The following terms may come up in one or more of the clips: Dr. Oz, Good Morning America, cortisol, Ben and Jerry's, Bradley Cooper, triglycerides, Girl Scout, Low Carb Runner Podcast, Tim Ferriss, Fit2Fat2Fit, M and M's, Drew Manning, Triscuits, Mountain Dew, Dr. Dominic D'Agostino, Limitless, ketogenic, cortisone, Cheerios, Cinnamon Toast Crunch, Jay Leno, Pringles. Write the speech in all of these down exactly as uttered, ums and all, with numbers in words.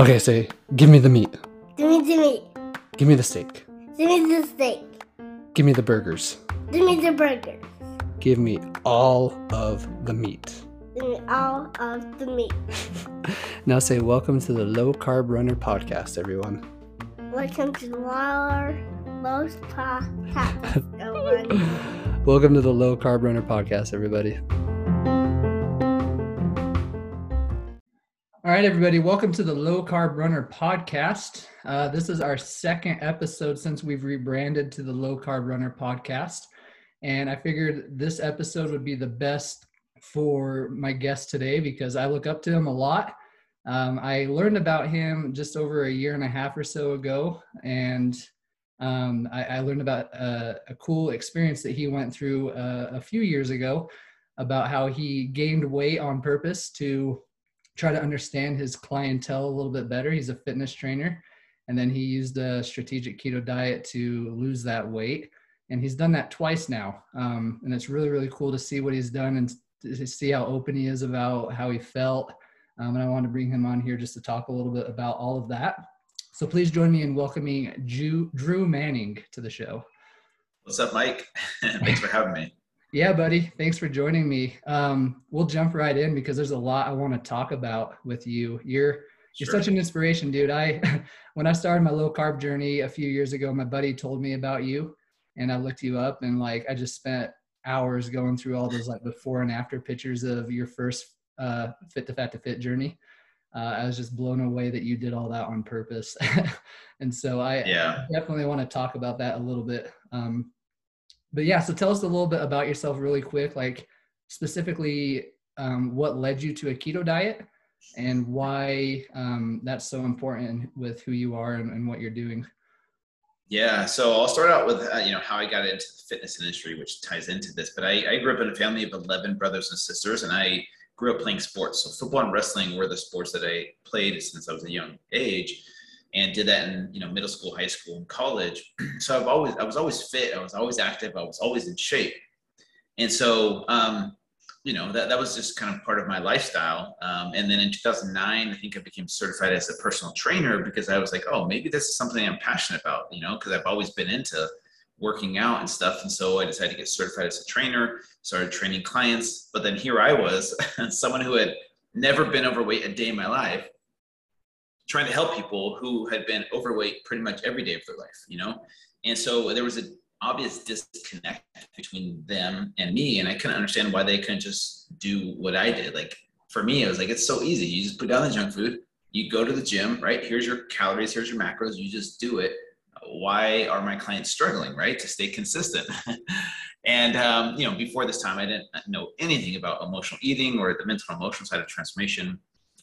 Okay, say, give me the meat. Give me the meat. Give me the steak. Give me the steak. Give me the burgers. Give me the burgers. Give me all of the meat. Give me all of the meat. Now say, welcome to the Low Carb Runner Podcast, everyone. Welcome to the Low Carb Podcast. Welcome to the Low Carb Runner Podcast, everybody. All right, everybody. Welcome to the Low Carb Runner Podcast. Uh, this is our second episode since we've rebranded to the Low Carb Runner Podcast. And I figured this episode would be the best for my guest today because I look up to him a lot. Um, I learned about him just over a year and a half or so ago. And Um, I, I learned about uh, a cool experience that he went through uh, a few years ago about how he gained weight on purpose to try to understand his clientele a little bit better. He's a fitness trainer, and then he used a strategic keto diet to lose that weight. And he's done that twice now. Um, and it's really, really cool to see what he's done and to see how open he is about how he felt. Um, and I wanted to bring him on here just to talk a little bit about all of that. So please join me in welcoming Drew, Drew Manning to the show. What's up, Mike? Thanks for having me. Yeah, buddy. Thanks for joining me. Um, we'll jump right in because there's a lot I want to talk about with you. You're you're sure. Such an inspiration, dude. I when I started my low carb journey a few years ago, my buddy told me about you, and I looked you up, and like I just spent hours going through all those like before and after pictures of your first uh, Fit to Fat to Fit journey. Uh, I was just blown away that you did all that on purpose. And so I, yeah. I definitely want to talk about that a little bit. Um, but yeah, so tell us a little bit about yourself really quick, like specifically um, what led you to a keto diet and why um, that's so important with who you are and, and what you're doing. Yeah. So I'll start out with, uh, you know, how I got into the fitness industry, which ties into this, but I, I grew up in a family of eleven brothers and sisters, and I grew up playing sports. So football and wrestling were the sports that I played since I was a young age, and did that in, you know, middle school, high school, and college. So I've always, I was always fit. I was always active. I was always in shape. And so, um, you know, that, that was just kind of part of my lifestyle. Um, and then in two thousand nine, I think I became certified as a personal trainer because I was like, oh, maybe this is something I'm passionate about, you know, cause I've always been into working out and stuff. And so I decided to get certified as a trainer, started training clients. But then here I was, someone who had never been overweight a day in my life, trying to help people who had been overweight pretty much every day of their life, you know? And so there was an obvious disconnect between them and me. And I couldn't understand why they couldn't just do what I did. Like for me, it was like, it's so easy. You just put down the junk food, you go to the gym, right? Here's your calories, here's your macros, you just do it. Why are my clients struggling, right, to stay consistent? And, um, you know, before this time, I didn't know anything about emotional eating or the mental and emotional side of transformation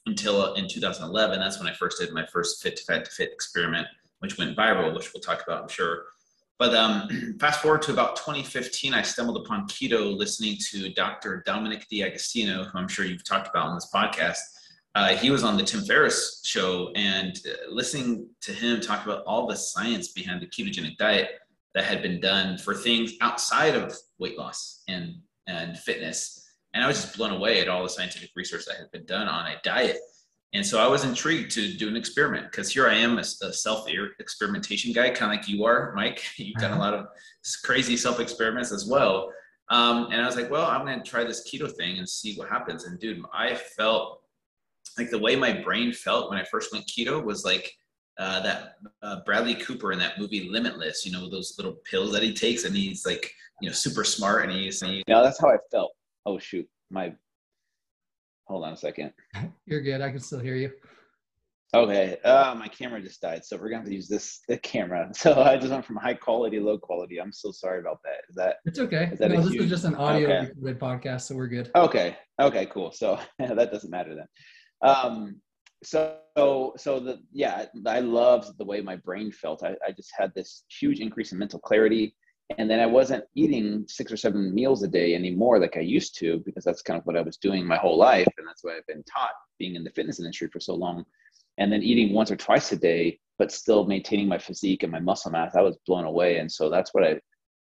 until uh, in two thousand eleven. That's when I first did my first Fit to Fat to Fit experiment, which went viral, which we'll talk about, I'm sure. But um, fast forward to about twenty fifteen, I stumbled upon keto listening to Doctor Dominic D'Agostino, who I'm sure you've talked about on this podcast. Uh, he was on the Tim Ferriss show, and uh, listening to him talk about all the science behind the ketogenic diet that had been done for things outside of weight loss and, and fitness. And I was just blown away at all the scientific research that had been done on a diet. And so I was intrigued to do an experiment because here I am, a, a self-experimentation guy, kind of like you are, Mike. You've done a lot of crazy self-experiments as well. Um, and I was like, well, I'm going to try this keto thing and see what happens. And dude, I felt like the way my brain felt when I first went keto was like uh, that uh, Bradley Cooper in that movie Limitless, you know, those little pills that he takes and he's like, you know, super smart. And he's, and he's no, that's how I felt. Oh, shoot. My, hold on a second. You're good. I can still hear you. Okay. Uh, my camera just died. So we're going to have to use this the camera. So I just went from high quality, low quality. I'm so sorry about that. Is that, it's okay. Is that no, this huge... is just an audio okay. podcast. So we're good. Okay. Okay, cool. So that doesn't matter then. Um, so, so the, yeah, I loved the way my brain felt. I, I just had this huge increase in mental clarity. And then I wasn't eating six or seven meals a day anymore, like I used to, because that's kind of what I was doing my whole life. And that's what I've been taught being in the fitness industry for so long, and then eating once or twice a day, but still maintaining my physique and my muscle mass. I was blown away. And so that's what I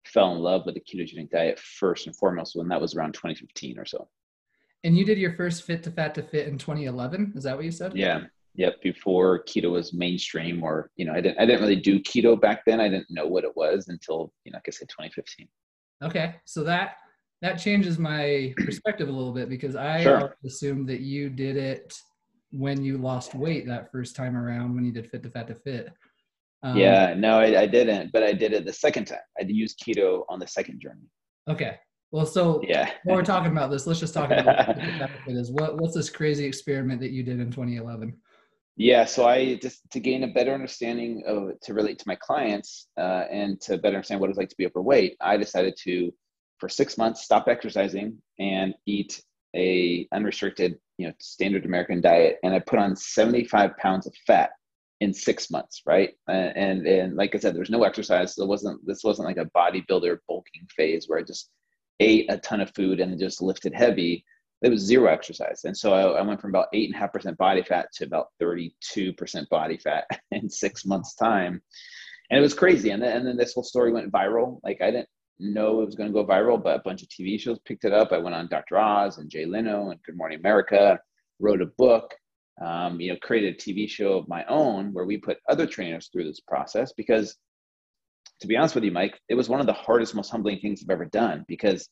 fell in love with the ketogenic diet first and foremost when that was around twenty fifteen or so. And you did your first Fit to Fat to Fit in twenty eleven. Is that what you said? Yeah. Yep. Before keto was mainstream, or, you know, I didn't, I didn't really do keto back then. I didn't know what it was until, you know, like I said, twenty fifteen. Okay. So that, that changes my perspective a little bit, because I sure. assumed that you did it when you lost weight that first time around when you did Fit to Fat to Fit. Um, yeah, no, I, I didn't, but I did it the second time. I used keto on the second journey. Okay. Well, so yeah. While we're talking about this, let's just talk about what is what, what's this crazy experiment that you did in twenty eleven? Yeah. So I just, to gain a better understanding of, to relate to my clients uh, and to better understand what it's like to be overweight, I decided to, for six months, stop exercising and eat a unrestricted, you know, standard American diet. And I put on seventy-five pounds of fat in six months. Right. And, and, and like I said, there was no exercise. So it wasn't, this wasn't like a bodybuilder bulking phase where I just ate a ton of food and just lifted heavy. It was zero exercise. And so I, I went from about eight and a half percent body fat to about thirty-two percent body fat in six months time. And it was crazy. And then, and then this whole story went viral. Like, I didn't know it was going to go viral, but a bunch of T V shows picked it up. I went on Doctor Oz and Jay Leno and Good Morning America, wrote a book, um, you know, created a T V show of my own where we put other trainers through this process, because to be honest with you, Mike, it was one of the hardest, most humbling things I've ever done, because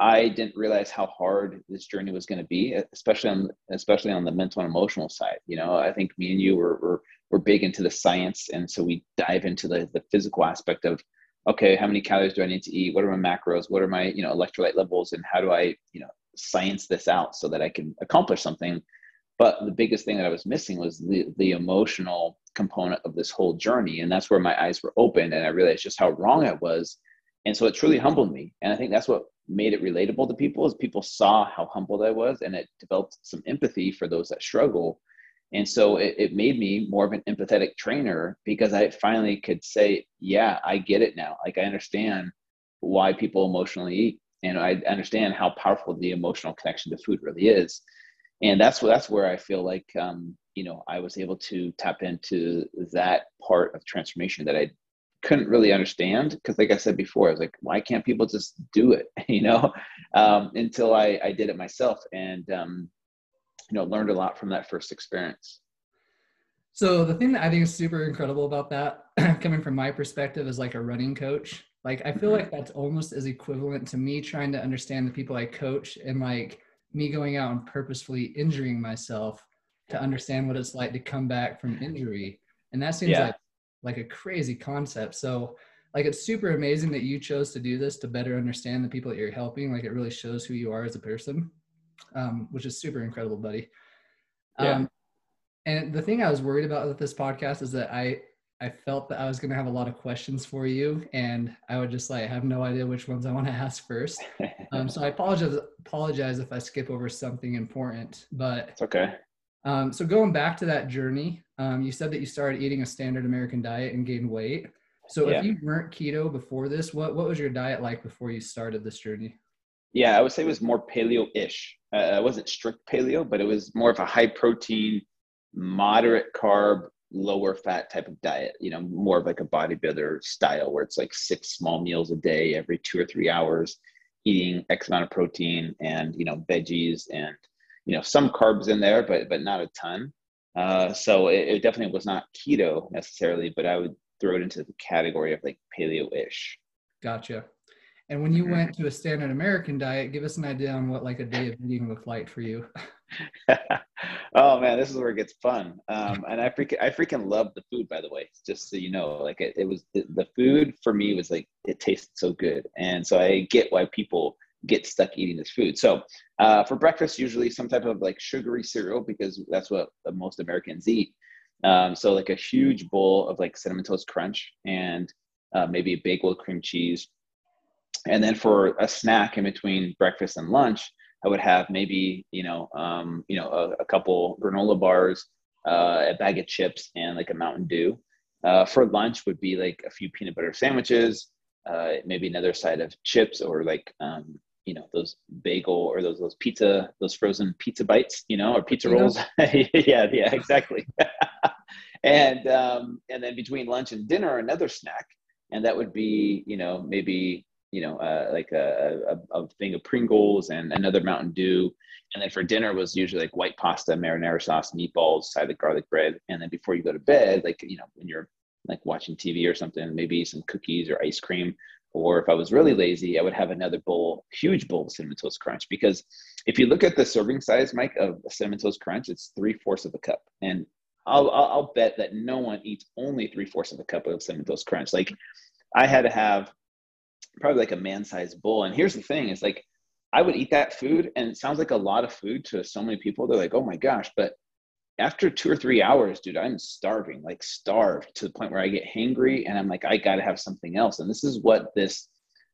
I didn't realize how hard this journey was going to be, especially on, especially on the mental and emotional side. You know, I think me and you were, were, were big into the science. And so we dive into the, the physical aspect of, okay, how many calories do I need to eat? What are my macros? What are my, you know, electrolyte levels? And how do I, you know, science this out so that I can accomplish something? But the biggest thing that I was missing was the, the emotional component of this whole journey. And that's where my eyes were opened, and I realized just how wrong I was. And so it truly humbled me. And I think that's what made it relatable to people, is people saw how humbled I was, and it developed some empathy for those that struggle. And so it, it made me more of an empathetic trainer, because I finally could say, yeah, I get it now. Like, I understand why people emotionally eat, and I understand how powerful the emotional connection to food really is. And that's what, that's where I feel like, um, you know, I was able to tap into that part of transformation that I couldn't really understand. 'Cause like I said before, I was like, why can't people just do it? You know, um, until I, I did it myself, and, um, you know, learned a lot from that first experience. So the thing that I think is super incredible about that, coming from my perspective as like a running coach, like, I feel like that's almost as equivalent to me trying to understand the people I coach, and like me going out and purposefully injuring myself to understand what it's like to come back from injury. And that seems yeah. like, like a crazy concept. So like, it's super amazing that you chose to do this to better understand the people that you're helping. Like, it really shows who you are as a person, um, which is super incredible, buddy. Yeah. Um, and the thing I was worried about with this podcast is that I, I felt that I was going to have a lot of questions for you, and I would just like have no idea which ones I want to ask first. Um, so I apologize, apologize if I skip over something important, but it's okay. Um, so going back to that journey, um, you said that you started eating a standard American diet and gained weight. So yeah. if you weren't keto before this, what, what was your diet like before you started this journey? Yeah, I would say it was more paleo-ish. Uh, I wasn't strict paleo, but it was more of a high protein, moderate carb, lower fat type of diet, you know, more of like a bodybuilder style, where it's like six small meals a day, every two or three hours, eating X amount of protein and, you know, veggies and, you know, some carbs in there, but, but not a ton. Uh, so it, it definitely was not keto necessarily, but I would throw it into the category of like paleo-ish. Gotcha. And when you went to a standard American diet, give us an idea on what like a day of eating looked like for you. Oh man, this is where it gets fun. Um, and I freaking, I freaking love the food, by the way, just so you know, like it, it was, it, the food for me was like, it tasted so good. And so I get why people get stuck eating this food. So uh, for breakfast, usually some type of like sugary cereal, because that's what most Americans eat. Um, so like a huge bowl of like Cinnamon Toast Crunch and uh, maybe a bagel with cream cheese. And then for a snack in between breakfast and lunch, I would have maybe, you know, um, you know, a, a couple granola bars, uh, a bag of chips, and like a Mountain Dew. Uh, for lunch would be like a few peanut butter sandwiches, uh, maybe another side of chips, or like, um, you know, those bagel or those, those pizza, those frozen pizza bites, you know, or pizza rolls. yeah, yeah, exactly. and, um, and then between lunch and dinner, another snack. And that would be, you know, maybe, you know, uh, like a, a, a thing of Pringles and another Mountain Dew. And then for dinner was usually like white pasta, marinara sauce, meatballs, side of garlic bread. And then before you go to bed, like, you know, when you're like watching T V or something, maybe some cookies or ice cream. Or if I was really lazy, I would have another bowl, huge bowl of Cinnamon Toast Crunch. Because if you look at the serving size, Mike, of Cinnamon Toast Crunch, it's three-fourths of a cup. And I'll, I'll, I'll bet that no one eats only three-fourths of a cup of Cinnamon Toast Crunch. Like, I had to have probably like a man-sized bowl. And here's the thing, is like, I would eat that food, and it sounds like a lot of food to so many people. They're like, oh my gosh. But after two or three hours, dude, I'm starving, like starved to the point where I get hangry, and I'm like, I got to have something else. And this is what this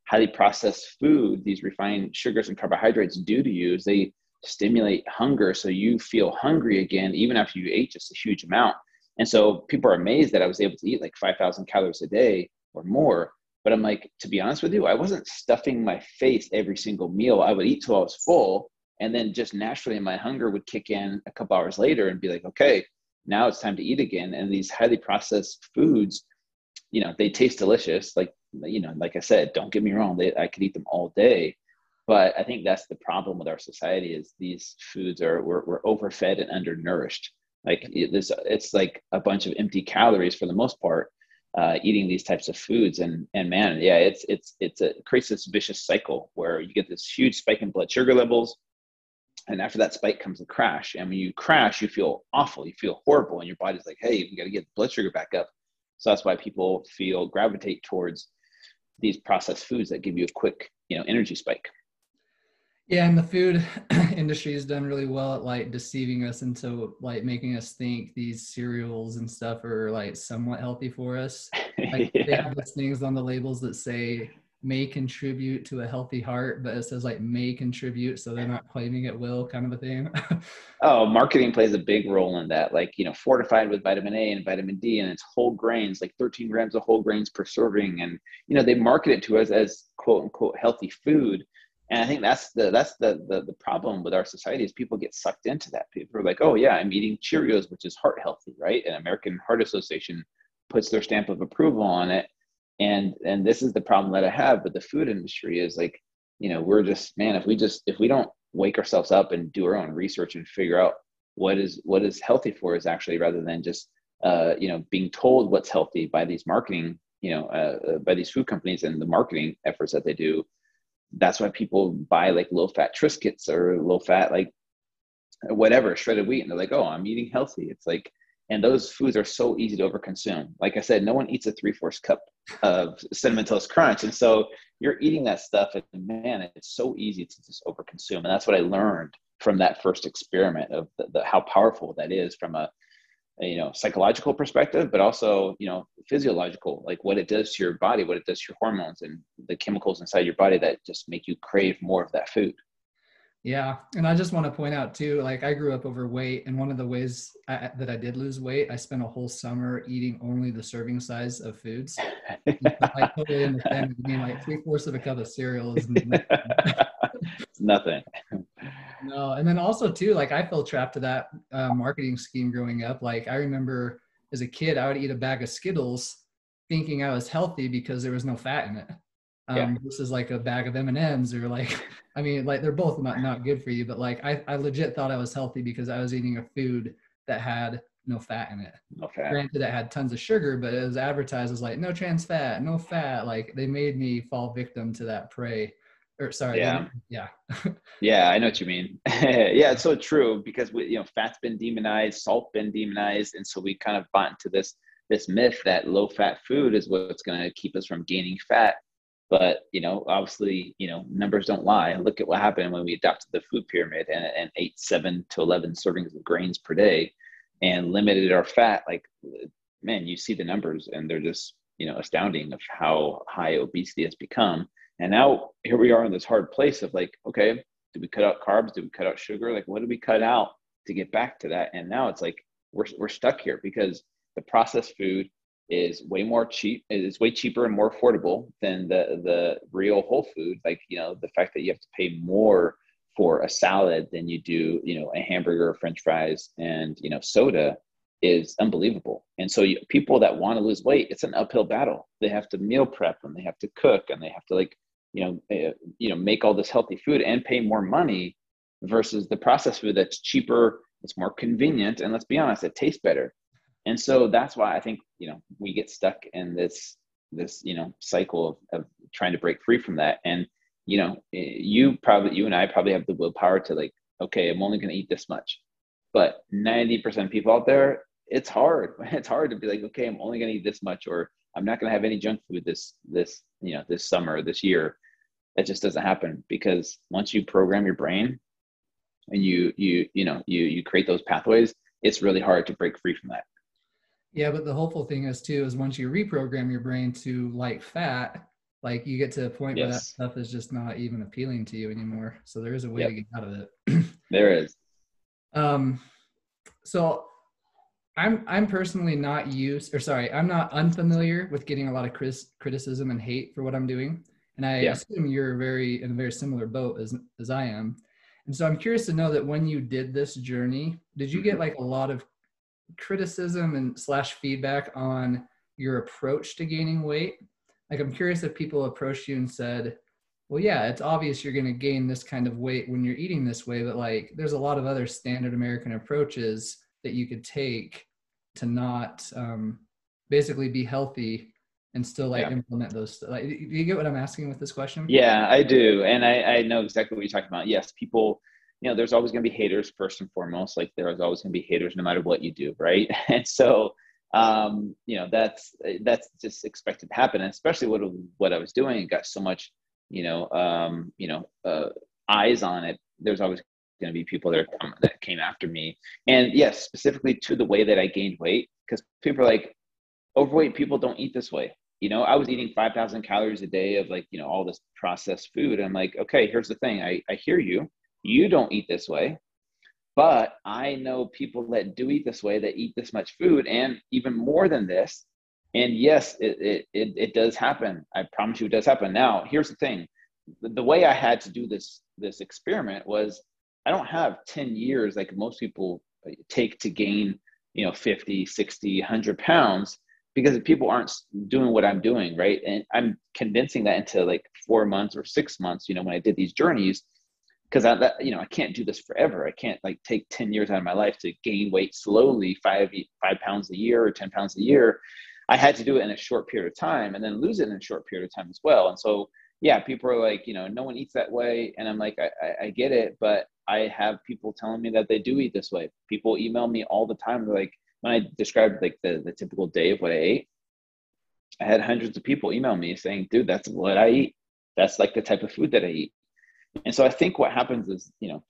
highly processed food, these refined sugars and carbohydrates do to you, is they stimulate hunger. So you feel hungry again, even after you ate just a huge amount. And so people are amazed that I was able to eat like five thousand calories a day or more. But I'm like, to be honest with you, I wasn't stuffing my face every single meal. I would eat till I was full. And then just naturally my hunger would kick in a couple hours later and be like, okay, now it's time to eat again. And these highly processed foods, you know, they taste delicious. Like, you know, like I said, don't get me wrong, they, I could eat them all day. But I think that's the problem with our society, is these foods are, we're, we're overfed and undernourished. Like this, it's like a bunch of empty calories for the most part, uh, eating these types of foods. And, and man, yeah, it's, it's, it's a, it creates this vicious cycle where you get this huge spike in blood sugar levels. And after that spike comes a crash. And when you crash, you feel awful. You feel horrible. And your body's like, hey, we got to get the blood sugar back up. So that's why people feel gravitate towards these processed foods that give you a quick, you know, energy spike. Yeah. And the food industry has done really well at like deceiving us into like making us think these cereals and stuff are like somewhat healthy for us. Like yeah. They have those things on the labels that say, may contribute to a healthy heart, but it says like may contribute, so they're not claiming it will, kind of a thing. Oh, marketing plays a big role in that. Like, you know, fortified with vitamin A and vitamin D, and it's whole grains, like thirteen grams of whole grains per serving. And, you know, they market it to us as quote unquote healthy food. And I think that's the, that's the, the, the problem with our society, is people get sucked into that. People are like, oh yeah, I'm eating Cheerios, which is heart healthy, right? And American Heart Association puts their stamp of approval on it. And and this is the problem that I have with the food industry, is like, you know, we're just, man, if we just, if we don't wake ourselves up and do our own research and figure out what is, what is healthy for us actually, rather than just, uh, you know, being told what's healthy by these marketing, you know, uh, by these food companies and the marketing efforts that they do. That's why people buy like low fat Triscuits or low fat, like whatever, shredded wheat. And they're like, oh, I'm eating healthy. It's like, and those foods are so easy to overconsume. Like I said, no one eats a three-fourths cup of Cinnamon Toast Crunch. And so you're eating that stuff, and man, it's so easy to just overconsume. And that's what I learned from that first experiment, of the, the, how powerful that is from a, a, you know, psychological perspective, but also, you know, physiological, like what it does to your body, what it does to your hormones and the chemicals inside your body that just make you crave more of that food. Yeah. And I just want to point out too, like I grew up overweight, and one of the ways I, that I did lose weight, I spent a whole summer eating only the serving size of foods. I totally understand. I mean, like three fourths of a cup of cereal is nothing. nothing. No. And then also too, like I fell trapped to that uh, marketing scheme growing up. Like I remember as a kid, I would eat a bag of Skittles thinking I was healthy because there was no fat in it. Yeah. Um, this is like a bag of M and M's, or like, I mean, like they're both not, not good for you, but like I, I legit thought I was healthy because I was eating a food that had no fat in it. Okay. Granted, it had tons of sugar, but it was advertised as like no trans fat, no fat. Like they made me fall victim to that prey. Or sorry. Yeah. Yeah. Yeah. I know what you mean. Yeah. It's so true, because we, you know, fat's been demonized, salt been demonized. And so we kind of bought into this, this myth that low fat food is what's going to keep us from gaining fat. But, you know, obviously, you know, numbers don't lie. Look at what happened when we adopted the food pyramid and, and ate seven to eleven servings of grains per day and limited our fat. Like, man, you see the numbers and they're just, you know, astounding of how high obesity has become. And now here we are in this hard place of like, okay, do we cut out carbs? Do we cut out sugar? Like, what do we cut out to get back to that? And now it's like, we're, we're stuck here because the processed food is way more cheap, is way cheaper and more affordable than the the real whole food. Like, you know, the fact that you have to pay more for a salad than you do, you know, a hamburger, french fries, and, you know, soda. is unbelievable. And so you, people that want to lose weight, it's an uphill battle. They have to meal prep and they have to cook and they have to like, you know, uh, you know, make all this healthy food and pay more money versus the processed food that's cheaper, it's more convenient. And let's be honest, it tastes better. And so that's why I think, you know, we get stuck in this, this, you know, cycle of, of trying to break free from that. And, you know, you probably, you and I probably have the willpower to like, okay, I'm only going to eat this much, but ninety percent of people out there, it's hard. It's hard to be like, okay, I'm only going to eat this much, or I'm not going to have any junk food this, this, you know, this summer, this year. That just doesn't happen, because once you program your brain and you, you, you know, you, you create those pathways, it's really hard to break free from that. Yeah. But the hopeful thing is too, is once you reprogram your brain to like fat, like you get to a point yes. where that stuff is just not even appealing to you anymore. So there is a way yep. to get out of it. There is. Um, so I'm, I'm personally not used, or sorry, I'm not unfamiliar with getting a lot of cris- criticism and hate for what I'm doing. And I yeah. assume you're very in a very similar boat as, as I am. And so I'm curious to know that when you did this journey, did you get like a lot of criticism and slash feedback on your approach to gaining weight? Like, I'm curious if people approached you and said, well, yeah, it's obvious you're going to gain this kind of weight when you're eating this way, but like, there's a lot of other standard American approaches that you could take to not um, basically be healthy and still like yeah. implement those. Like, do you get what I'm asking with this question? Yeah, I do. And I, I know exactly what you're talking about. Yes. People, you know, there's always going to be haters first and foremost, like there's always going to be haters no matter what you do. Right. And so, um, you know, that's, that's just expected to happen. And especially what, what I was doing, it got so much, you know, um, you know, uh, eyes on it. There's always going to be people that, are, that came after me. And yes, specifically to the way that I gained weight, because people are like, overweight people don't eat this way. You know, I was eating five thousand calories a day of like, you know, all this processed food. And I'm like, okay, here's the thing. I, I hear you. You don't eat this way, but I know people that do eat this way, that eat this much food and even more than this. And yes, it, it, it, it does happen. I promise you it does happen. Now, here's the thing. The, the way I had to do this, this experiment was I don't have ten years like most people take to gain, you know, fifty, sixty, a hundred pounds, because if people aren't doing what I'm doing, right? And I'm condensing that into like four months or six months, you know, when I did these journeys, because I, that, you know, I can't do this forever. I can't like take ten years out of my life to gain weight slowly, five, five pounds a year or ten pounds a year. I had to do it in a short period of time and then lose it in a short period of time as well. And so, yeah, people are like, you know, no one eats that way. And I'm like, I, I, I get it, but I have people telling me that they do eat this way. People email me all the time. They're like, when I described like the, the typical day of what I ate, I had hundreds of people email me saying, dude, that's what I eat. That's like the type of food that I eat. And so I think what happens is, you know,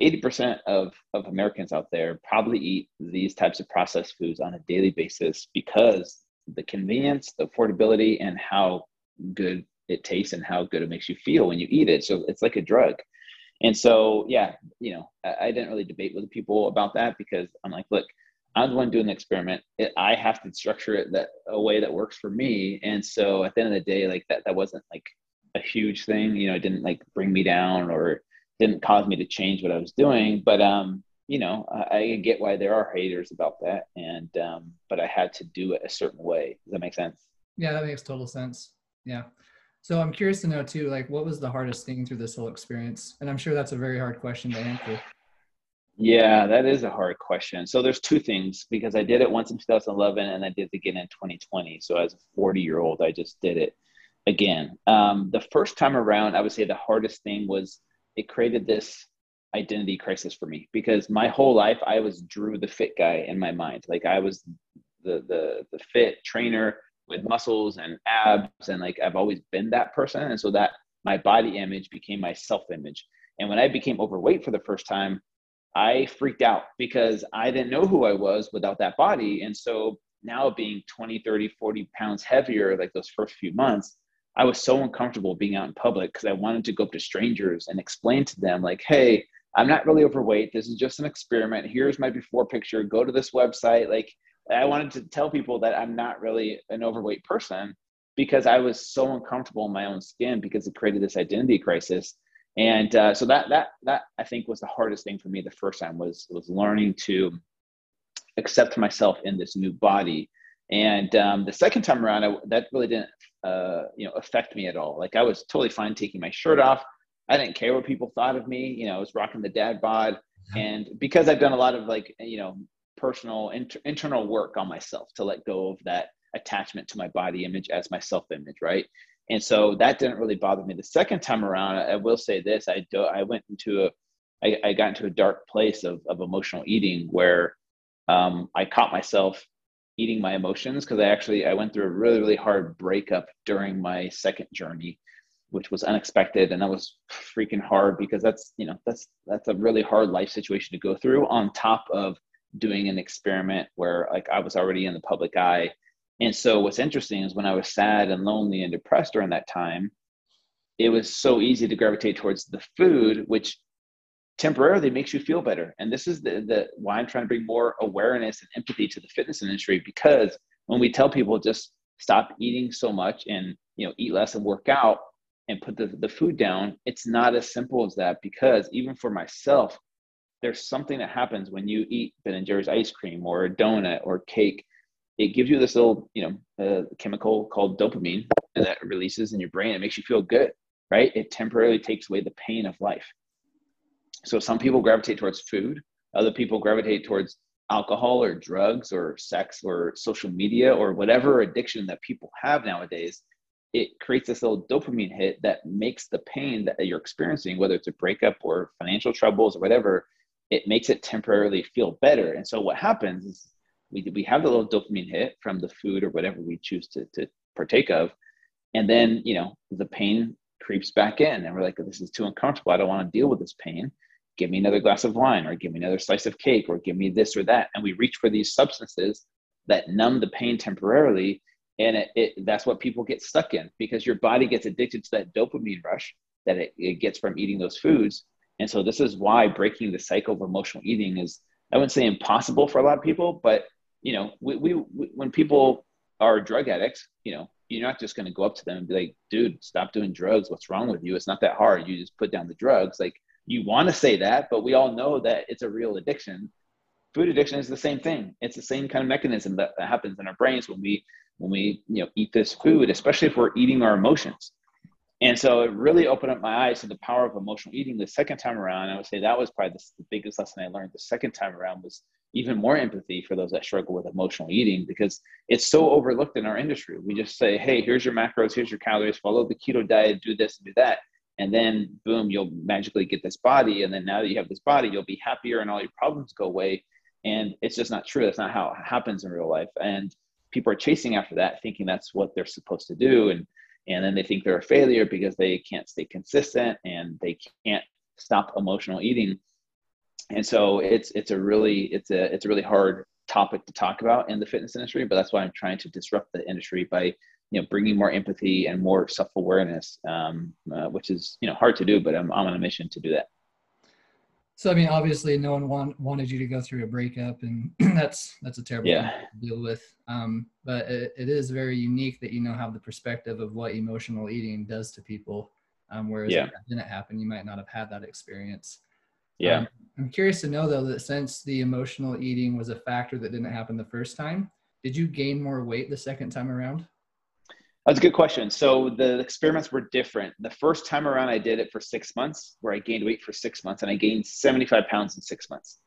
eighty percent of, of Americans out there probably eat these types of processed foods on a daily basis because the convenience, the affordability, and how good it tastes and how good it makes you feel when you eat it. So it's like a drug. And so, yeah, you know, I, I didn't really debate with people about that, because I'm like, look, I'm the one doing the experiment. It, I have to structure it that a way that works for me. And so at the end of the day, like that, that wasn't like a huge thing, you know, it didn't like bring me down or didn't cause me to change what I was doing. But, um, you know, I, I get why there are haters about that. And, um, but I had to do it a certain way. Does that make sense? Yeah, that makes total sense. Yeah. So I'm curious to know too, like what was the hardest thing through this whole experience? And I'm sure that's a very hard question to answer. Yeah, that is a hard question. So there's two things, because I did it once in two thousand eleven and I did it again in twenty twenty. So as a forty year old, I just did it again. Um, the first time around, I would say the hardest thing was it created this identity crisis for me, because my whole life I was Drew the fit guy in my mind. Like I was the, the, the fit trainer with muscles and abs. And like, I've always been that person. And so that my body image became my self-image. And when I became overweight for the first time, I freaked out because I didn't know who I was without that body. And so now being twenty, thirty, forty pounds heavier, like those first few months, I was so uncomfortable being out in public because I wanted to go up to strangers and explain to them like, hey, I'm not really overweight. This is just an experiment. Here's my before picture. Go to this website. Like I wanted to tell people that I'm not really an overweight person because I was so uncomfortable in my own skin because it created this identity crisis. And uh, so that that that I think was the hardest thing for me the first time was was learning to accept myself in this new body. And um, the second time around, I, that really didn't, uh, you know, affect me at all. Like I was totally fine taking my shirt off. I didn't care what people thought of me. You know, I was rocking the dad bod. And because I've done a lot of like, you know, personal inter- internal work on myself to let go of that attachment to my body image as my self-image, right? And so that didn't really bother me. The second time around, I, I will say this, I do, I went into a, I, I got into a dark place of, of emotional eating where um, I caught myself eating my emotions, because I actually, I went through a really, really hard breakup during my second journey, which was unexpected. And that was freaking hard because that's, you know, that's, that's a really hard life situation to go through on top of doing an experiment where like I was already in the public eye. And so what's interesting is when I was sad and lonely and depressed during that time, it was so easy to gravitate towards the food, which temporarily makes you feel better. And this is the, the why I'm trying to bring more awareness and empathy to the fitness industry, because when we tell people just stop eating so much and, you know, eat less and work out and put the, the food down, it's not as simple as that. Because even for myself, there's something that happens when you eat Ben and Jerry's ice cream or a donut or cake. It gives you this little, you know, uh, chemical called dopamine that releases in your brain. It makes you feel good, right? It temporarily takes away the pain of life. So some people gravitate towards food. Other people gravitate towards alcohol or drugs or sex or social media or whatever addiction that people have nowadays. It creates this little dopamine hit that makes the pain that you're experiencing, whether it's a breakup or financial troubles or whatever, it makes it temporarily feel better. And so what happens is we we have the little dopamine hit from the food or whatever we choose to, to partake of. And then, you know, the pain creeps back in and we're like, this is too uncomfortable. I don't want to deal with this pain. Give me another glass of wine or give me another slice of cake or give me this or that. And we reach for these substances that numb the pain temporarily. And it, it that's what people get stuck in, because your body gets addicted to that dopamine rush that it, it gets from eating those foods. And so this is why breaking the cycle of emotional eating is, I wouldn't say impossible for a lot of people, but you know, we, we, we when people are drug addicts, you know, you're not just going to go up to them and be like, dude, stop doing drugs. What's wrong with you? It's not that hard. You just put down the drugs. Like you want to say that, but we all know that it's a real addiction. Food addiction is the same thing. It's the same kind of mechanism that happens in our brains when we, when we, you know, eat this food, especially if we're eating our emotions. And so it really opened up my eyes to the power of emotional eating the second time around. I would say that was probably the, the biggest lesson I learned the second time around, was even more empathy for those that struggle with emotional eating, because it's so overlooked in our industry. We just say, hey, here's your macros, here's your calories, follow the keto diet, do this, do that. And then boom, you'll magically get this body. And then now that you have this body, you'll be happier and all your problems go away. And it's just not true. That's not how it happens in real life. And people are chasing after that, thinking that's what they're supposed to do. And And then they think they're a failure because they can't stay consistent and they can't stop emotional eating. And so it's it's a really it's a it's a really hard topic to talk about in the fitness industry. But that's why I'm trying to disrupt the industry by, you know, bringing more empathy and more self-awareness, um, uh, which is, you know, hard to do. But I'm I'm on a mission to do that. So I mean, obviously, no one want, wanted you to go through a breakup, and that's that's a terrible yeah. thing to deal with. Um, but it, it is very unique that you now have the perspective of what emotional eating does to people. Um, whereas yeah. if that didn't happen, you might not have had that experience. Yeah, um, I'm curious to know though that since the emotional eating was a factor that didn't happen the first time, did you gain more weight the second time around? That's a good question. So the experiments were different. The first time around, I did it for six months where I gained weight for six months and I gained seventy-five pounds in six months.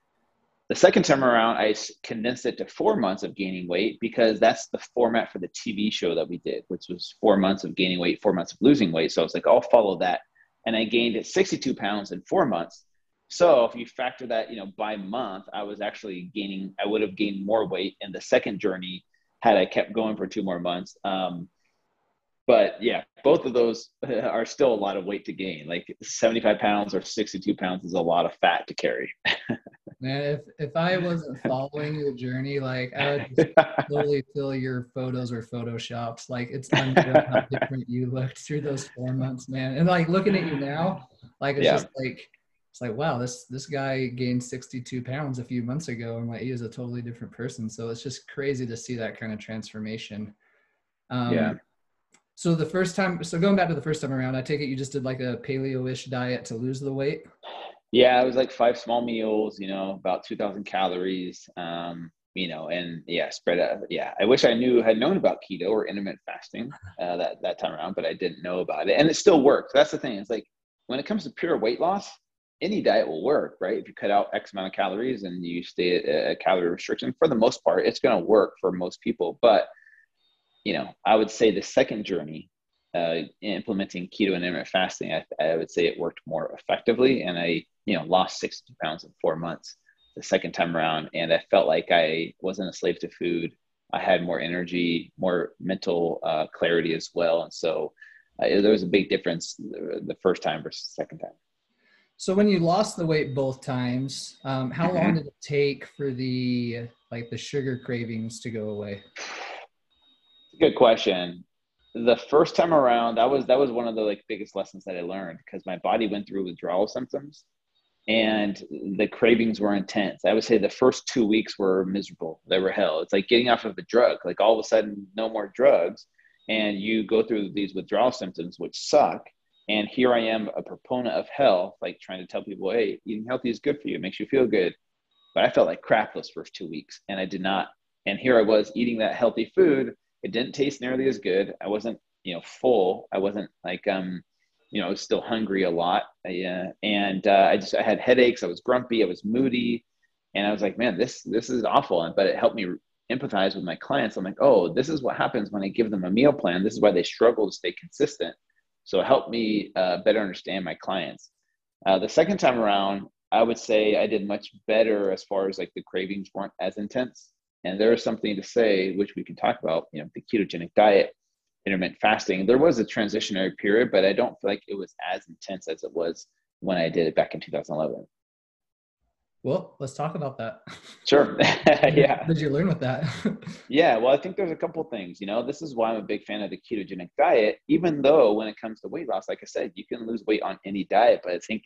The second time around, I condensed it to four months of gaining weight, because that's the format for the T V show that we did, which was four months of gaining weight, four months of losing weight. So I was like, I'll follow that. And I gained sixty-two pounds in four months. So if you factor that, you know, by month, I was actually gaining, I would have gained more weight in the second journey had I kept going for two more months. Um, But yeah, both of those are still a lot of weight to gain. Like seventy-five pounds or sixty-two pounds is a lot of fat to carry. Man, if, if I wasn't following your journey, like I would just totally feel your photos or photoshops. Like it's unreal how different you looked through those four months, man. And like looking at you now, like it's yeah. just like, it's like, wow, this, this guy gained sixty-two pounds a few months ago and like he is a totally different person. So it's just crazy to see that kind of transformation. Um, yeah. So the first time, so going back to the first time around, I take it you just did like a paleo-ish diet to lose the weight? Yeah, it was like five small meals, you know, about two thousand calories. Um, you know, and yeah, spread out. Yeah. I wish I knew, had known about keto or intermittent fasting uh, that, that time around, but I didn't know about it. And it still works. That's the thing. It's like, when it comes to pure weight loss, any diet will work, right? If you cut out X amount of calories and you stay at a calorie restriction, for the most part, it's going to work for most people. But, you know, I would say the second journey, uh, implementing keto and intermittent fasting, I, I would say it worked more effectively. And I, you know, lost sixty pounds in four months the second time around. And I felt like I wasn't a slave to food. I had more energy, more mental uh, clarity as well. And so uh, there was a big difference the first time versus the second time. So when you lost the weight both times, um, how mm-hmm. long did it take for the, like the sugar cravings to go away? Good question. The first time around, that was, that was one of the like biggest lessons that I learned, because my body went through withdrawal symptoms and the cravings were intense. I would say the first two weeks were miserable. They were hell. It's like getting off of a drug, like all of a sudden, no more drugs. And you go through these withdrawal symptoms, which suck. And here I am, a proponent of health, like trying to tell people, hey, eating healthy is good for you. It makes you feel good. But I felt like crap those first two weeks and I did not. And here I was eating that healthy food. It didn't taste nearly as good. I wasn't, you know, full. I wasn't like, um, you know, I was still hungry a lot. I, uh, and uh, I just, I had headaches. I was grumpy. I was moody. And I was like, man, this, this is awful. And, but it helped me empathize with my clients. I'm like, oh, this is what happens when I give them a meal plan. This is why they struggle to stay consistent. So it helped me uh, better understand my clients. Uh, the second time around, I would say I did much better as far as like the cravings weren't as intense. And there is something to say, which we can talk about, you know, the ketogenic diet, intermittent fasting. There was a transitionary period, but I don't feel like it was as intense as it was when I did it back in two thousand eleven. Well, let's talk about that. Sure. Yeah. What did you learn with that? Yeah. Well, I think there's a couple things, you know, this is why I'm a big fan of the ketogenic diet, even though when it comes to weight loss, like I said, you can lose weight on any diet. But I think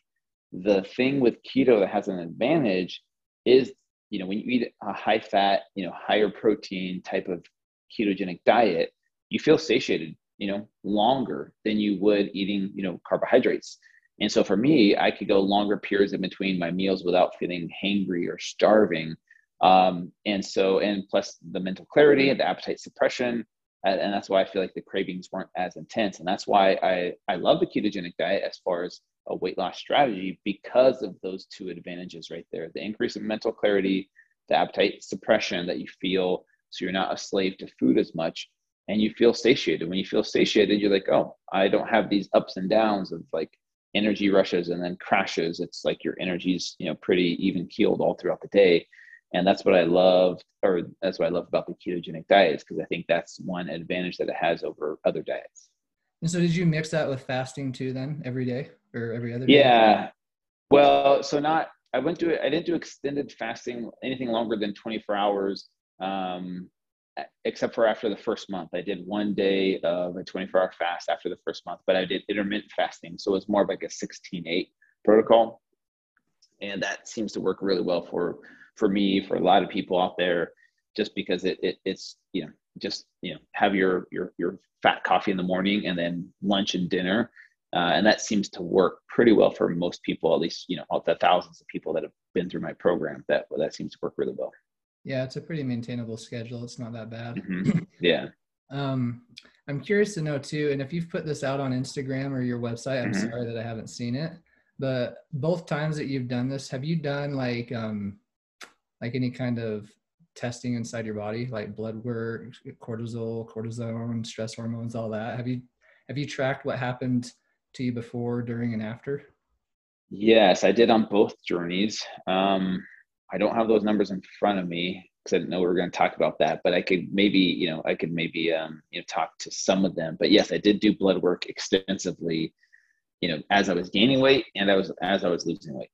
the thing with keto that has an advantage is, you know, when you eat a high fat, you know, higher protein type of ketogenic diet, you feel satiated, you know, longer than you would eating, you know, carbohydrates. And so for me, I could go longer periods in between my meals without feeling hangry or starving. Um, and so, and plus the mental clarity and the appetite suppression. And, and that's why I feel like the cravings weren't as intense. And that's why I, I love the ketogenic diet as far as a weight loss strategy, because of those two advantages right there. The increase in mental clarity, the appetite suppression that you feel, so you're not a slave to food as much. And you feel satiated. When you feel satiated, you're like, oh, I don't have these ups and downs of like, energy rushes and then crashes. It's like your energy's, you know, pretty even keeled all throughout the day. And that's what I love, or that's what I love about the ketogenic diets, because I think that's one advantage that it has over other diets. And so did you mix that with fasting too then, every day or every other day? Yeah. Well, so not, I went to, I didn't do extended fasting, anything longer than twenty-four hours, um, except for after the first month. I did one day of a twenty-four hour fast after the first month, but I did intermittent fasting. So it was more of like a sixteen eight protocol. And that seems to work really well for, for me, for a lot of people out there, just because it, it it's, you know, just, you know, have your, your, your fat coffee in the morning and then lunch and dinner. Uh, and that seems to work pretty well for most people, at least, you know, all the thousands of people that have been through my program, that, that seems to work really well. Yeah, it's a pretty maintainable schedule. It's not that bad. Mm-hmm. Yeah. um, I'm curious to know too, and if you've put this out on Instagram or your website, I'm mm-hmm. sorry that I haven't seen it, but both times that you've done this, have you done like, um, like any kind of testing inside your body, like blood work, cortisol, cortisone, stress hormones, all that? Have you, have you tracked what happened to you before, during, and after? Yes, I did on both journeys. Um, I don't have those numbers in front of me because I didn't know we were going to talk about that, but I could maybe, you know, I could maybe, um, you know, talk to some of them. But yes, I did do blood work extensively, you know, as I was gaining weight and I was, as I was losing weight.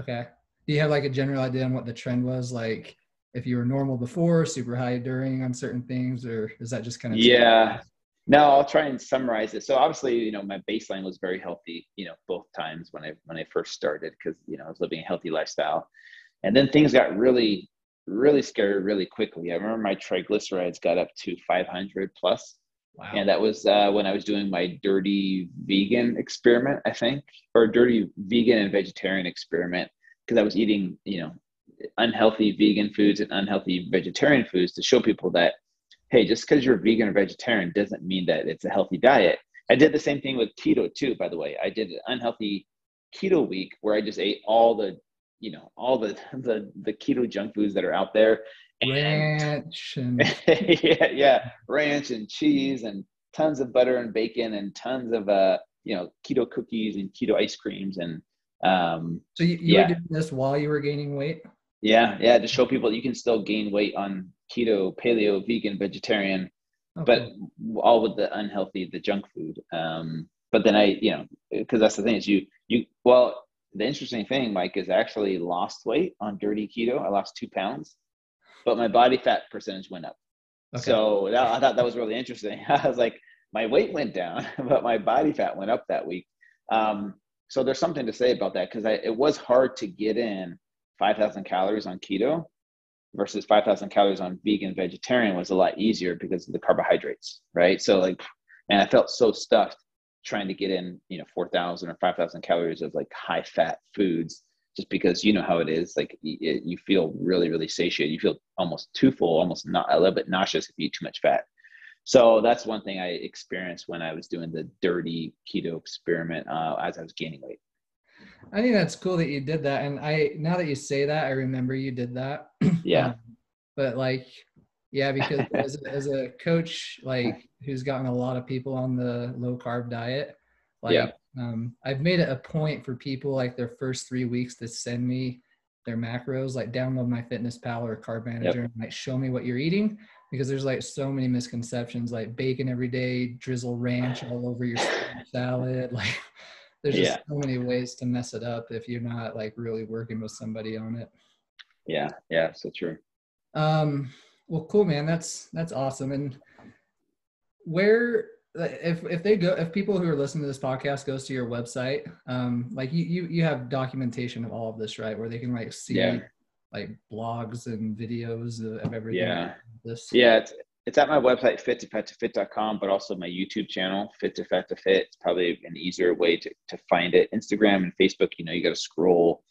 Okay. Do you have like a general idea on what the trend was? Like if you were normal before, super high during on certain things, or is that just kind of? Yeah. No, I'll try and summarize it. So obviously, you know, my baseline was very healthy, you know, both times when I, when I first started, because, you know, I was living a healthy lifestyle. And then things got really, really scary really quickly. I remember my triglycerides got up to five hundred plus. Wow. And that was uh, when I was doing my dirty vegan experiment, I think, or dirty vegan and vegetarian experiment, because I was eating, you know, unhealthy vegan foods and unhealthy vegetarian foods to show people that, hey, just because you're vegan or vegetarian doesn't mean that it's a healthy diet. I did the same thing with keto too, by the way. I did an unhealthy keto week where I just ate all the, you know, all the the, the keto junk foods that are out there. And, ranch. And... yeah, yeah, ranch and cheese and tons of butter and bacon and tons of, uh, you know, keto cookies and keto ice creams. And um, so you, you yeah. were doing this while you were gaining weight? Yeah, yeah, to show people you can still gain weight on keto, paleo, vegan, vegetarian, okay. but all with the unhealthy, the junk food. Um, but then I, you know, because that's the thing is you, you, well, the interesting thing, Mike, is I actually lost weight on dirty keto. I lost two pounds, but my body fat percentage went up. Okay. So that, I thought that was really interesting. I was like, my weight went down, but my body fat went up that week. Um, so there's something to say about that because it was hard to get in five thousand calories on keto versus five thousand calories on vegan vegetarian was a lot easier because of the carbohydrates, right? So like, and I felt so stuffed trying to get in, you know, four thousand or five thousand calories of like high fat foods, just because you know how it is. Like it, you feel really, really satiated. You feel almost too full, almost not a little bit nauseous if you eat too much fat. So that's one thing I experienced when I was doing the dirty keto experiment uh, as I was gaining weight. I think that's cool that you did that. And I, now that you say that, I remember you did that. Yeah. Um, but like, yeah, because as, a, as a coach, like who's gotten a lot of people on the low carb diet, like yeah. um, I've made it a point for people like their first three weeks to send me their macros, like download my Fitness Pal or Carb Manager yep. and like show me what you're eating, because there's like so many misconceptions, like bacon every day, drizzle ranch all over your salad. Like there's just yeah. so many ways to mess it up if you're not like really working with somebody on it. Yeah. Yeah. So true. Um, well, cool, man. That's, that's awesome. And where, if, if they go, if people who are listening to this podcast goes to your website, um, like you, you, you have documentation of all of this, right? Where they can like see yeah. like blogs and videos of everything. Yeah. Like this. Yeah. It's, it's at my website, fit to fat to fit dot com, but also my YouTube channel, fit to fat to fit. It's probably an easier way to, to find it. Instagram and Facebook, you know, you got to scroll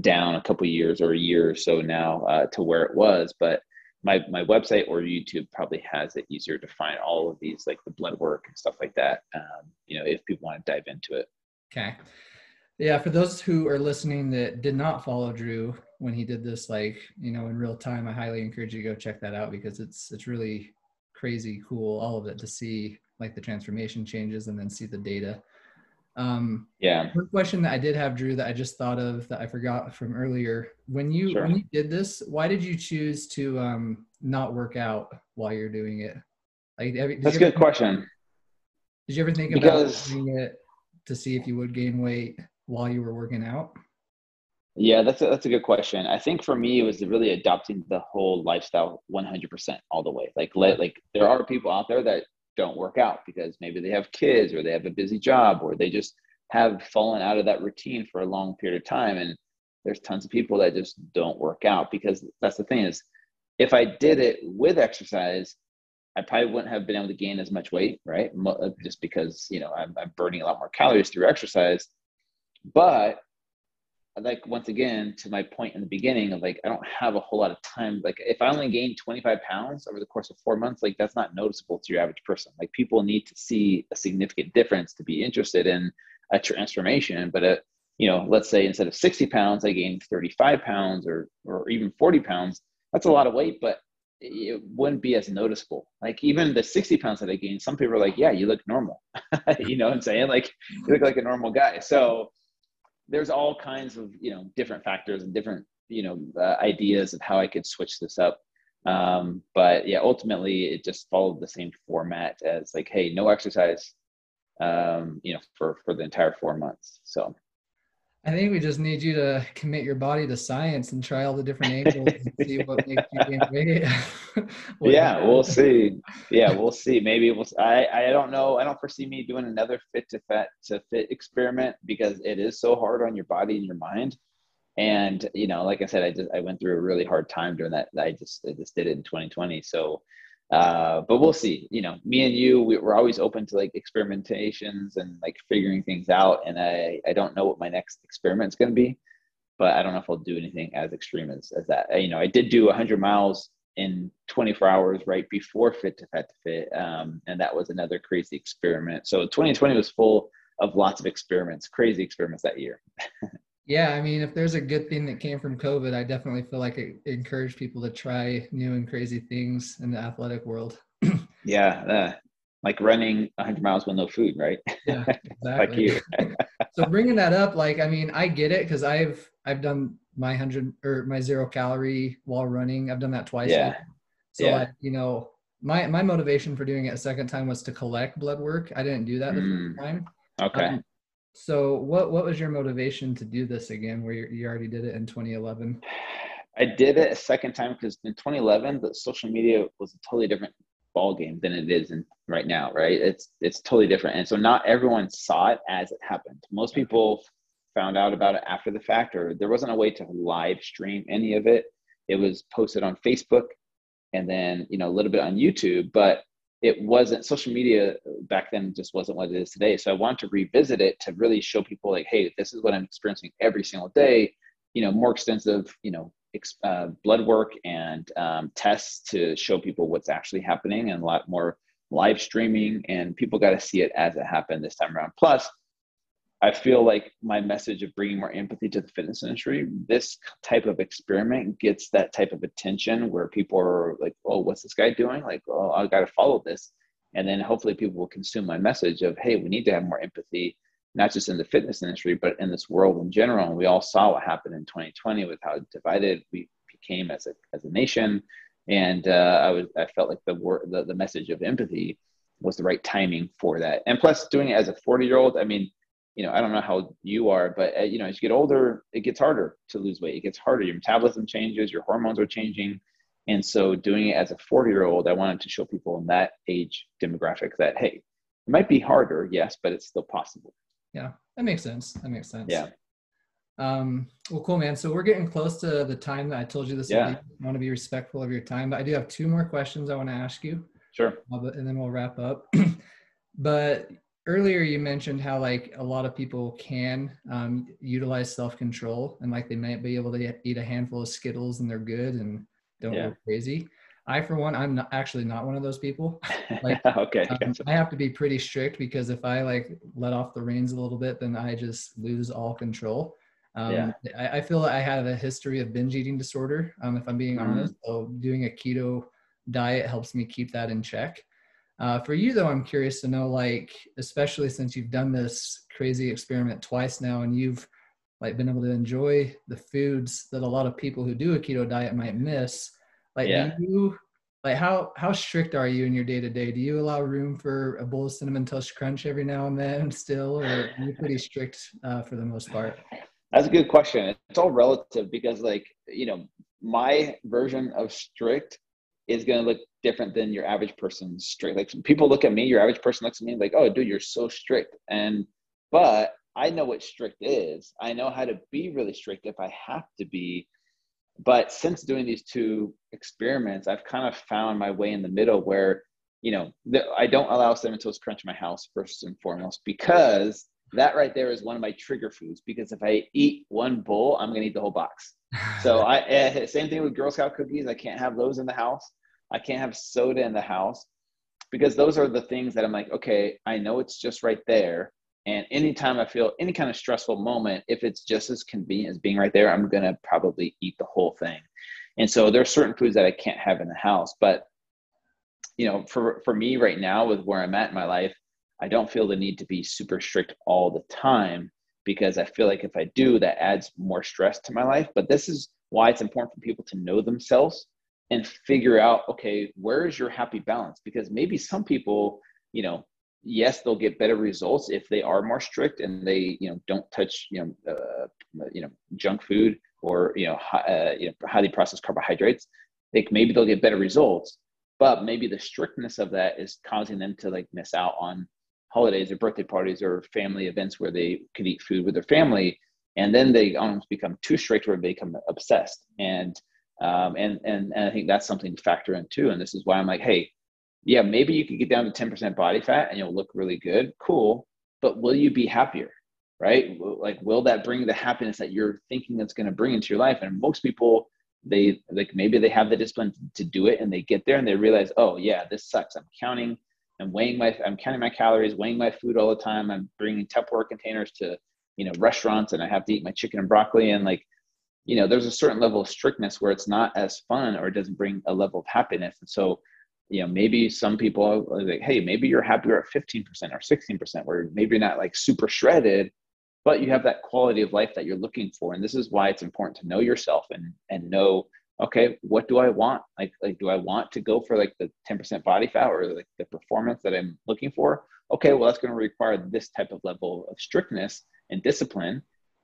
down a couple of years or a year or so now uh, to where it was. But my, my website or YouTube probably has it easier to find all of these, like the blood work and stuff like that. Um, you know, if people want to dive into it. Okay. Yeah. For those who are listening that did not follow Drew when he did this, like, you know, in real time, I highly encourage you to go check that out because it's, it's really crazy cool. All of it to see like the transformation changes and then see the data. Um, yeah. One question that I did have, Drew, that I just thought of that I forgot from earlier, when you, sure. when you did this, why did you choose to, um, not work out while you're doing it? Like, have, that's a good question. About, did you ever think because... about doing it to see if you would gain weight while you were working out? Yeah, that's a, that's a good question. I think for me, it was really adopting the whole lifestyle one hundred percent all the way. Like, let, like there are people out there that don't work out because maybe they have kids or they have a busy job or they just have fallen out of that routine for a long period of time. And there's tons of people that just don't work out because that's the thing is, if I did it with exercise, I probably wouldn't have been able to gain as much weight, right? Just because, you know, I'm, I'm burning a lot more calories through exercise. But like, once again, to my point in the beginning of like, I don't have a whole lot of time. Like if I only gained twenty-five pounds over the course of four months, like that's not noticeable to your average person. Like people need to see a significant difference to be interested in a transformation. But, a, you know, let's say instead of sixty pounds, I gained thirty-five pounds or, or even forty pounds. That's a lot of weight, but it wouldn't be as noticeable. Like even the sixty pounds that I gained, some people are like, yeah, you look normal. You know what I'm saying? Like you look like a normal guy. So there's all kinds of, you know, different factors and different, you know, uh, ideas of how I could switch this up. Um, but yeah, ultimately it just followed the same format as like, hey, no exercise, um, you know, for, for the entire four months. So I think we just need you to commit your body to science and try all the different angles and see what makes you gain weight. Yeah, we'll see. Yeah, we'll see. Maybe we'll. I, I don't know. I don't foresee me doing another fit to fat to fit experiment because it is so hard on your body and your mind. And you know, like I said, I just I went through a really hard time during that. I just I just did it in twenty twenty. So, uh, but we'll see. You know, me and you, we, we're always open to like experimentations and like figuring things out. And I I don't know what my next experiment's going to be. but I don't know if I'll do anything as extreme as, as that. You know, I did do one hundred miles in twenty-four hours right before Fit to Fat to Fit, um, and that was another crazy experiment. So twenty twenty was full of lots of experiments, crazy experiments that year. Yeah, I mean, if there's a good thing that came from COVID, I definitely feel like it encouraged people to try new and crazy things in the athletic world. Yeah, uh, like running one hundred miles with no food, right? Yeah, exactly. Like you. So bringing that up, like, I mean, I get it, because I've I've done my one hundred or my zero calorie while running. I've done that twice. Yeah. Now. So, yeah. I, you know, my my motivation for doing it a second time was to collect blood work. I didn't do that the mm. first time. Okay. Um, So what, what was your motivation to do this again, where you, you already did it in twenty eleven? I did it a second time because in twenty eleven, the social media was a totally different ball game than it is in right now, right? It's, it's totally different. And so not everyone saw it as it happened. Most people found out about it after the fact, or there wasn't a way to live stream any of it. It was posted on Facebook and then, you know, a little bit on YouTube, but it wasn't, social media back then just wasn't what it is today. So I wanted to revisit it to really show people like, hey, this is what I'm experiencing every single day, you know, more extensive, you know, ex- uh, blood work and um, tests to show people what's actually happening, and a lot more live streaming, and people got to see it as it happened this time around. Plus, I feel like my message of bringing more empathy to the fitness industry, this type of experiment gets that type of attention where people are like, oh, what's this guy doing? Like, oh, I got to follow this. And then hopefully people will consume my message of, hey, we need to have more empathy, not just in the fitness industry, but in this world in general. And we all saw what happened in twenty twenty with how divided we became as a, as a nation. And uh, I was, I felt like the, wor- the, the message of empathy was the right timing for that. And plus, doing it as a forty year old, I mean, you know, I don't know how you are, but, you know, as you get older, it gets harder to lose weight. It gets harder. Your metabolism changes, your hormones are changing. And so doing it as a forty year old, I wanted to show people in that age demographic that, hey, it might be harder. Yes, but it's still possible. Yeah, that makes sense. That makes sense. Yeah. Um, well, cool, man. So we're getting close to the time that I told you this. Yeah. I want to be respectful of your time, but I do have two more questions I want to ask you. Sure. And then we'll wrap up. But earlier you mentioned how like a lot of people can um, utilize self-control, and like they might be able to eat a handful of Skittles and they're good and don't yeah. go crazy. I, for one, I'm not, actually not one of those people. Like, okay, um, I have to be pretty strict, because if I like let off the reins a little bit, then I just lose all control. Um, yeah. I, I feel like I have a history of binge eating disorder, um, if I'm being mm-hmm. honest. So doing a keto diet helps me keep that in check. Uh, for you though, I'm curious to know, like, especially since you've done this crazy experiment twice now, and you've like been able to enjoy the foods that a lot of people who do a keto diet might miss. Like, yeah. do you, like how, how strict are you in your day to day? Do you allow room for a bowl of Cinnamon Toast Crunch every now and then still, or are you pretty strict uh, for the most part? That's a good question. It's all relative, because like, you know, my version of strict is going to look different than your average person's strict. Like, people look at me, your average person looks at me like, oh, dude, you're so strict. And, but I know what strict is. I know how to be really strict if I have to be. But since doing these two experiments, I've kind of found my way in the middle where, you know, the, I don't allow Cinnamon Toast Crunch in my house first and foremost, because that right there is one of my trigger foods, because if I eat one bowl, I'm going to eat the whole box. So I, uh, same thing with Girl Scout cookies. I can't have those in the house. I can't have soda in the house, because those are the things that I'm like, okay, I know it's just right there. And anytime I feel any kind of stressful moment, if it's just as convenient as being right there, I'm going to probably eat the whole thing. And so there are certain foods that I can't have in the house, but you know, for, for me right now with where I'm at in my life, I don't feel the need to be super strict all the time, because I feel like if I do, that adds more stress to my life. But this is why it's important for people to know themselves and figure out, okay, where is your happy balance? Because maybe some people, you know, yes, they'll get better results if they are more strict and they, you know, don't touch, you know, uh, you know, junk food or, you know, uh, you know, highly processed carbohydrates. Like, maybe they'll get better results, but maybe the strictness of that is causing them to like miss out on holidays or birthday parties or family events where they could eat food with their family. And then they almost become too strict, where they become obsessed. And, um, and, and, and I think that's something to factor in too. And this is why I'm like, hey, yeah, maybe you could get down to ten percent body fat and you'll look really good. Cool. But will you be happier? right? Like, will that bring the happiness that you're thinking that's going to bring into your life? And most people, they like, maybe they have the discipline to do it, and they get there and they realize, oh yeah, this sucks. I'm counting, I'm weighing my, I'm counting my calories, weighing my food all the time. I'm bringing Tupperware containers to, you know, restaurants, and I have to eat my chicken and broccoli. And like, you know, there's a certain level of strictness where it's not as fun, or it doesn't bring a level of happiness. And so, you know, maybe some people are like, hey, maybe you're happier at fifteen percent or sixteen percent, where maybe you're not like super shredded, but you have that quality of life that you're looking for. And this is why it's important to know yourself and, and know, okay, what do I want? Like, like, do I want to go for like the ten percent body fat, or like the performance that I'm looking for? Okay, well, that's going to require this type of level of strictness and discipline.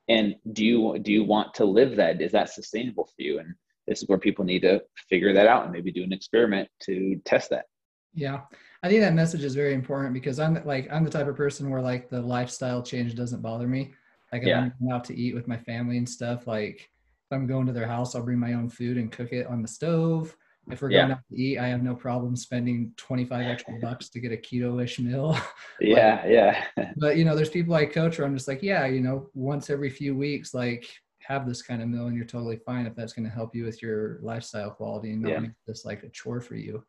And do you, do you want to live that? Is that sustainable for you? And this is where people need to figure that out and maybe do an experiment to test that. Yeah. I think that message is very important, because I'm like, I'm the type of person where like the lifestyle change doesn't bother me. Like, yeah. I'm going out to eat with my family and stuff. Like, if I'm going to their house, I'll bring my own food and cook it on the stove. If we're yeah. going out to eat, I have no problem spending twenty-five extra bucks to get a keto-ish meal. Yeah. Like, yeah. But you know, there's people I coach where I'm just like, yeah, you know, once every few weeks, like, have this kind of meal, and you're totally fine if that's going to help you with your lifestyle quality and not yeah. make this like a chore for you.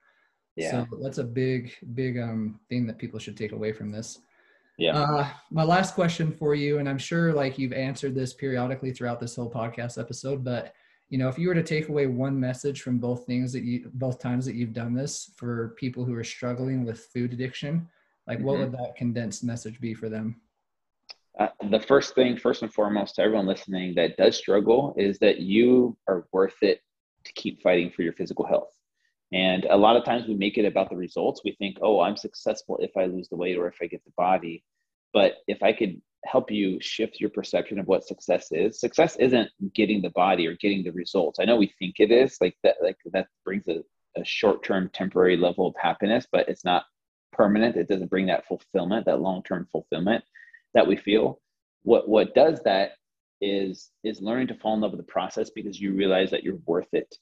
Yeah. So that's a big, big um thing that people should take away from this. Yeah. Uh, my last question for you, and I'm sure like you've answered this periodically throughout this whole podcast episode, but you know, if you were to take away one message from both things that you, both times that you've done this, for people who are struggling with food addiction, like mm-hmm. what would that condensed message be for them? Uh, the first thing, first and foremost, to everyone listening that does struggle, is that you are worth it to keep fighting for your physical health. And a lot of times we make it about the results. We think, oh, I'm successful if I lose the weight or if I get the body. But if I could help you shift your perception of what success is, success isn't getting the body or getting the results. I know we think it is, like that, like that brings a, a short-term temporary level of happiness, but it's not permanent. It doesn't bring that fulfillment, that long-term fulfillment that we feel. What what does that is is learning to fall in love with the process, because you realize that you're worth it.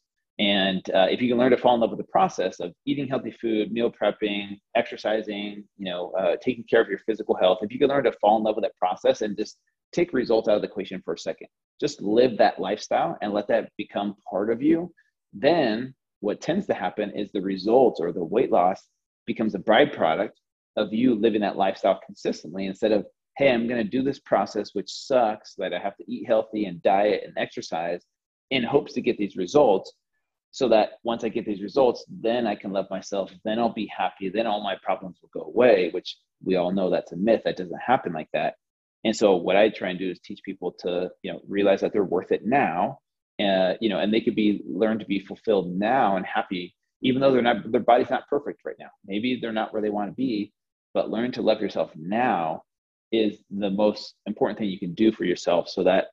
And uh, if you can learn to fall in love with the process of eating healthy food, meal prepping, exercising, you know, uh, taking care of your physical health, if you can learn to fall in love with that process and just take results out of the equation for a second, just live that lifestyle and let that become part of you, then what tends to happen is the results or the weight loss becomes a byproduct of you living that lifestyle consistently, instead of, hey, I'm going to do this process, which sucks, that I have to eat healthy and diet and exercise in hopes to get these results, so that once I get these results, then I can love myself, then I'll be happy, then all my problems will go away, which we all know that's a myth. That doesn't happen like that. And so what I try and do is teach people to, you know, realize that they're worth it now, uh, you know, and they could be learn to be fulfilled now and happy, even though they're not, their body's not perfect right now. Maybe they're not where they want to be, but learn to love yourself now is the most important thing you can do for yourself, so that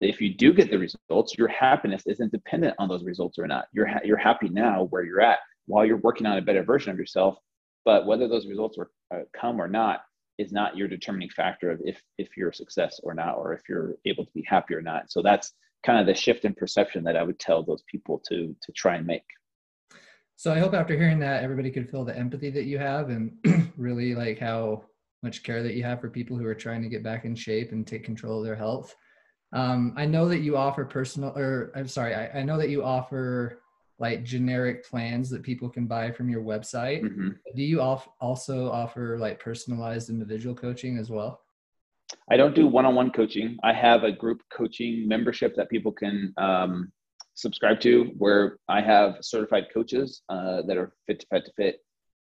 if you do get the results, your happiness isn't dependent on those results or not. You're ha- you're happy now where you're at, while you're working on a better version of yourself. But whether those results were, uh, come or not is not your determining factor of if if you're a success or not, or if you're able to be happy or not. So that's kind of the shift in perception that I would tell those people to to try and make. So I hope after hearing that, everybody could feel the empathy that you have, and really like how much care that you have for people who are trying to get back in shape and take control of their health. Um, I know that you offer personal, or I'm sorry, I, I know that you offer like generic plans that people can buy from your website. Mm-hmm. Do you off, also offer like personalized individual coaching as well? I don't do one-on-one coaching. I have a group coaching membership that people can um, subscribe to, where I have certified coaches uh, that are Fit to Fat to Fit,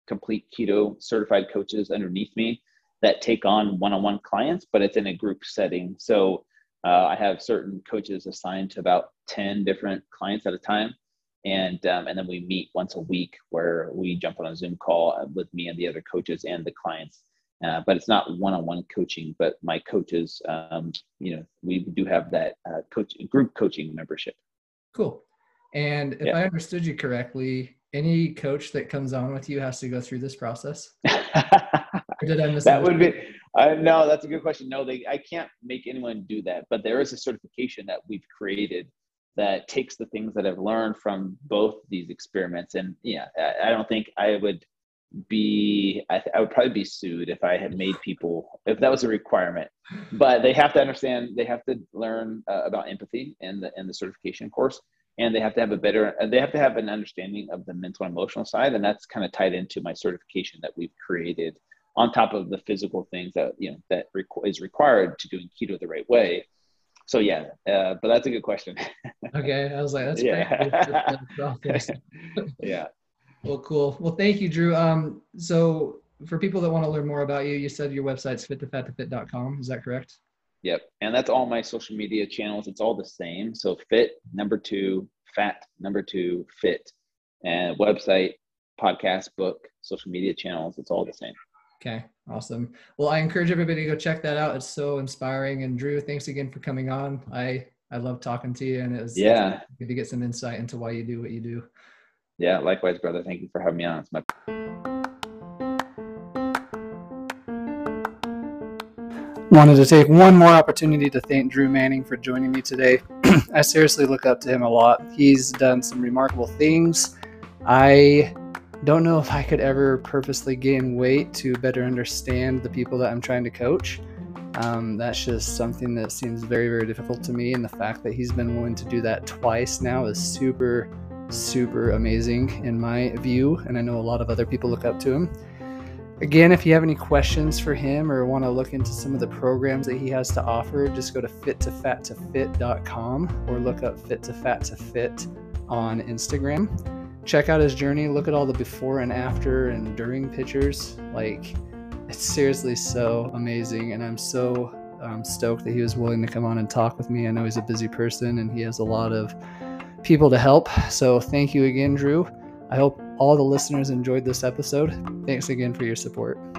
complete keto certified coaches underneath me, that take on one-on-one clients, but it's in a group setting. So uh, I have certain coaches assigned to about ten different clients at a time. And um, and then we meet once a week, where we jump on a Zoom call with me and the other coaches and the clients. Uh, but it's not one-on-one coaching, but my coaches, um, you know, we do have that uh, coach group coaching membership. Cool. And if yeah. I understood you correctly, any coach that comes on with you has to go through this process? Or did I miss that? Would be, uh, no, that's a good question. No, they, I can't make anyone do that, but there is a certification that we've created that takes the things that I've learned from both these experiments. And yeah, I, I don't think I would be, I, th- I would probably be sued if I had made people, if that was a requirement, but they have to understand, they have to learn uh, about empathy in the, in the certification course. And they have to have a better, they have to have an understanding of the mental and emotional side. And that's kind of tied into my certification that we've created on top of the physical things that, you know, that requ- is required to doing keto the right way. So yeah, uh, but that's a good question. Okay. I was like, that's yeah. great. yeah. Well, cool. Well, thank you, Drew. Um, so for people that want to learn more about you, you said your website's fit to fat to fit dot com. Is that correct? Yep. And that's all my social media channels. It's all the same. So fit number two, fat number two, fit, and website, podcast, book, social media channels. It's all the same. Okay. Awesome. Well, I encourage everybody to go check that out. It's so inspiring. And Drew, thanks again for coming on. I, I love talking to you, and it was yeah. good to get some insight into why you do what you do. Yeah, likewise, brother. Thank you for having me on. It's my wanted to take one more opportunity to thank Drew Manning for joining me today. I seriously look up to him a lot. He's done some remarkable things. I don't know if I could ever purposely gain weight to better understand the people that I'm trying to coach. Um, that's just something that seems very, very difficult to me. And the fact that he's been willing to do that twice now is super super amazing in my view, and I know a lot of other people look up to him. Again, if you have any questions for him or want to look into some of the programs that he has to offer, just go to fit to fat to fit dot com or look up fit to fat to fit on Instagram. Check out his journey. Look at all the before and after and during pictures. Like, it's seriously so amazing, and I'm so um, stoked that he was willing to come on and talk with me. I know he's a busy person and he has a lot of people to help. So thank you again, Drew. I hope all the listeners enjoyed this episode. Thanks again for your support.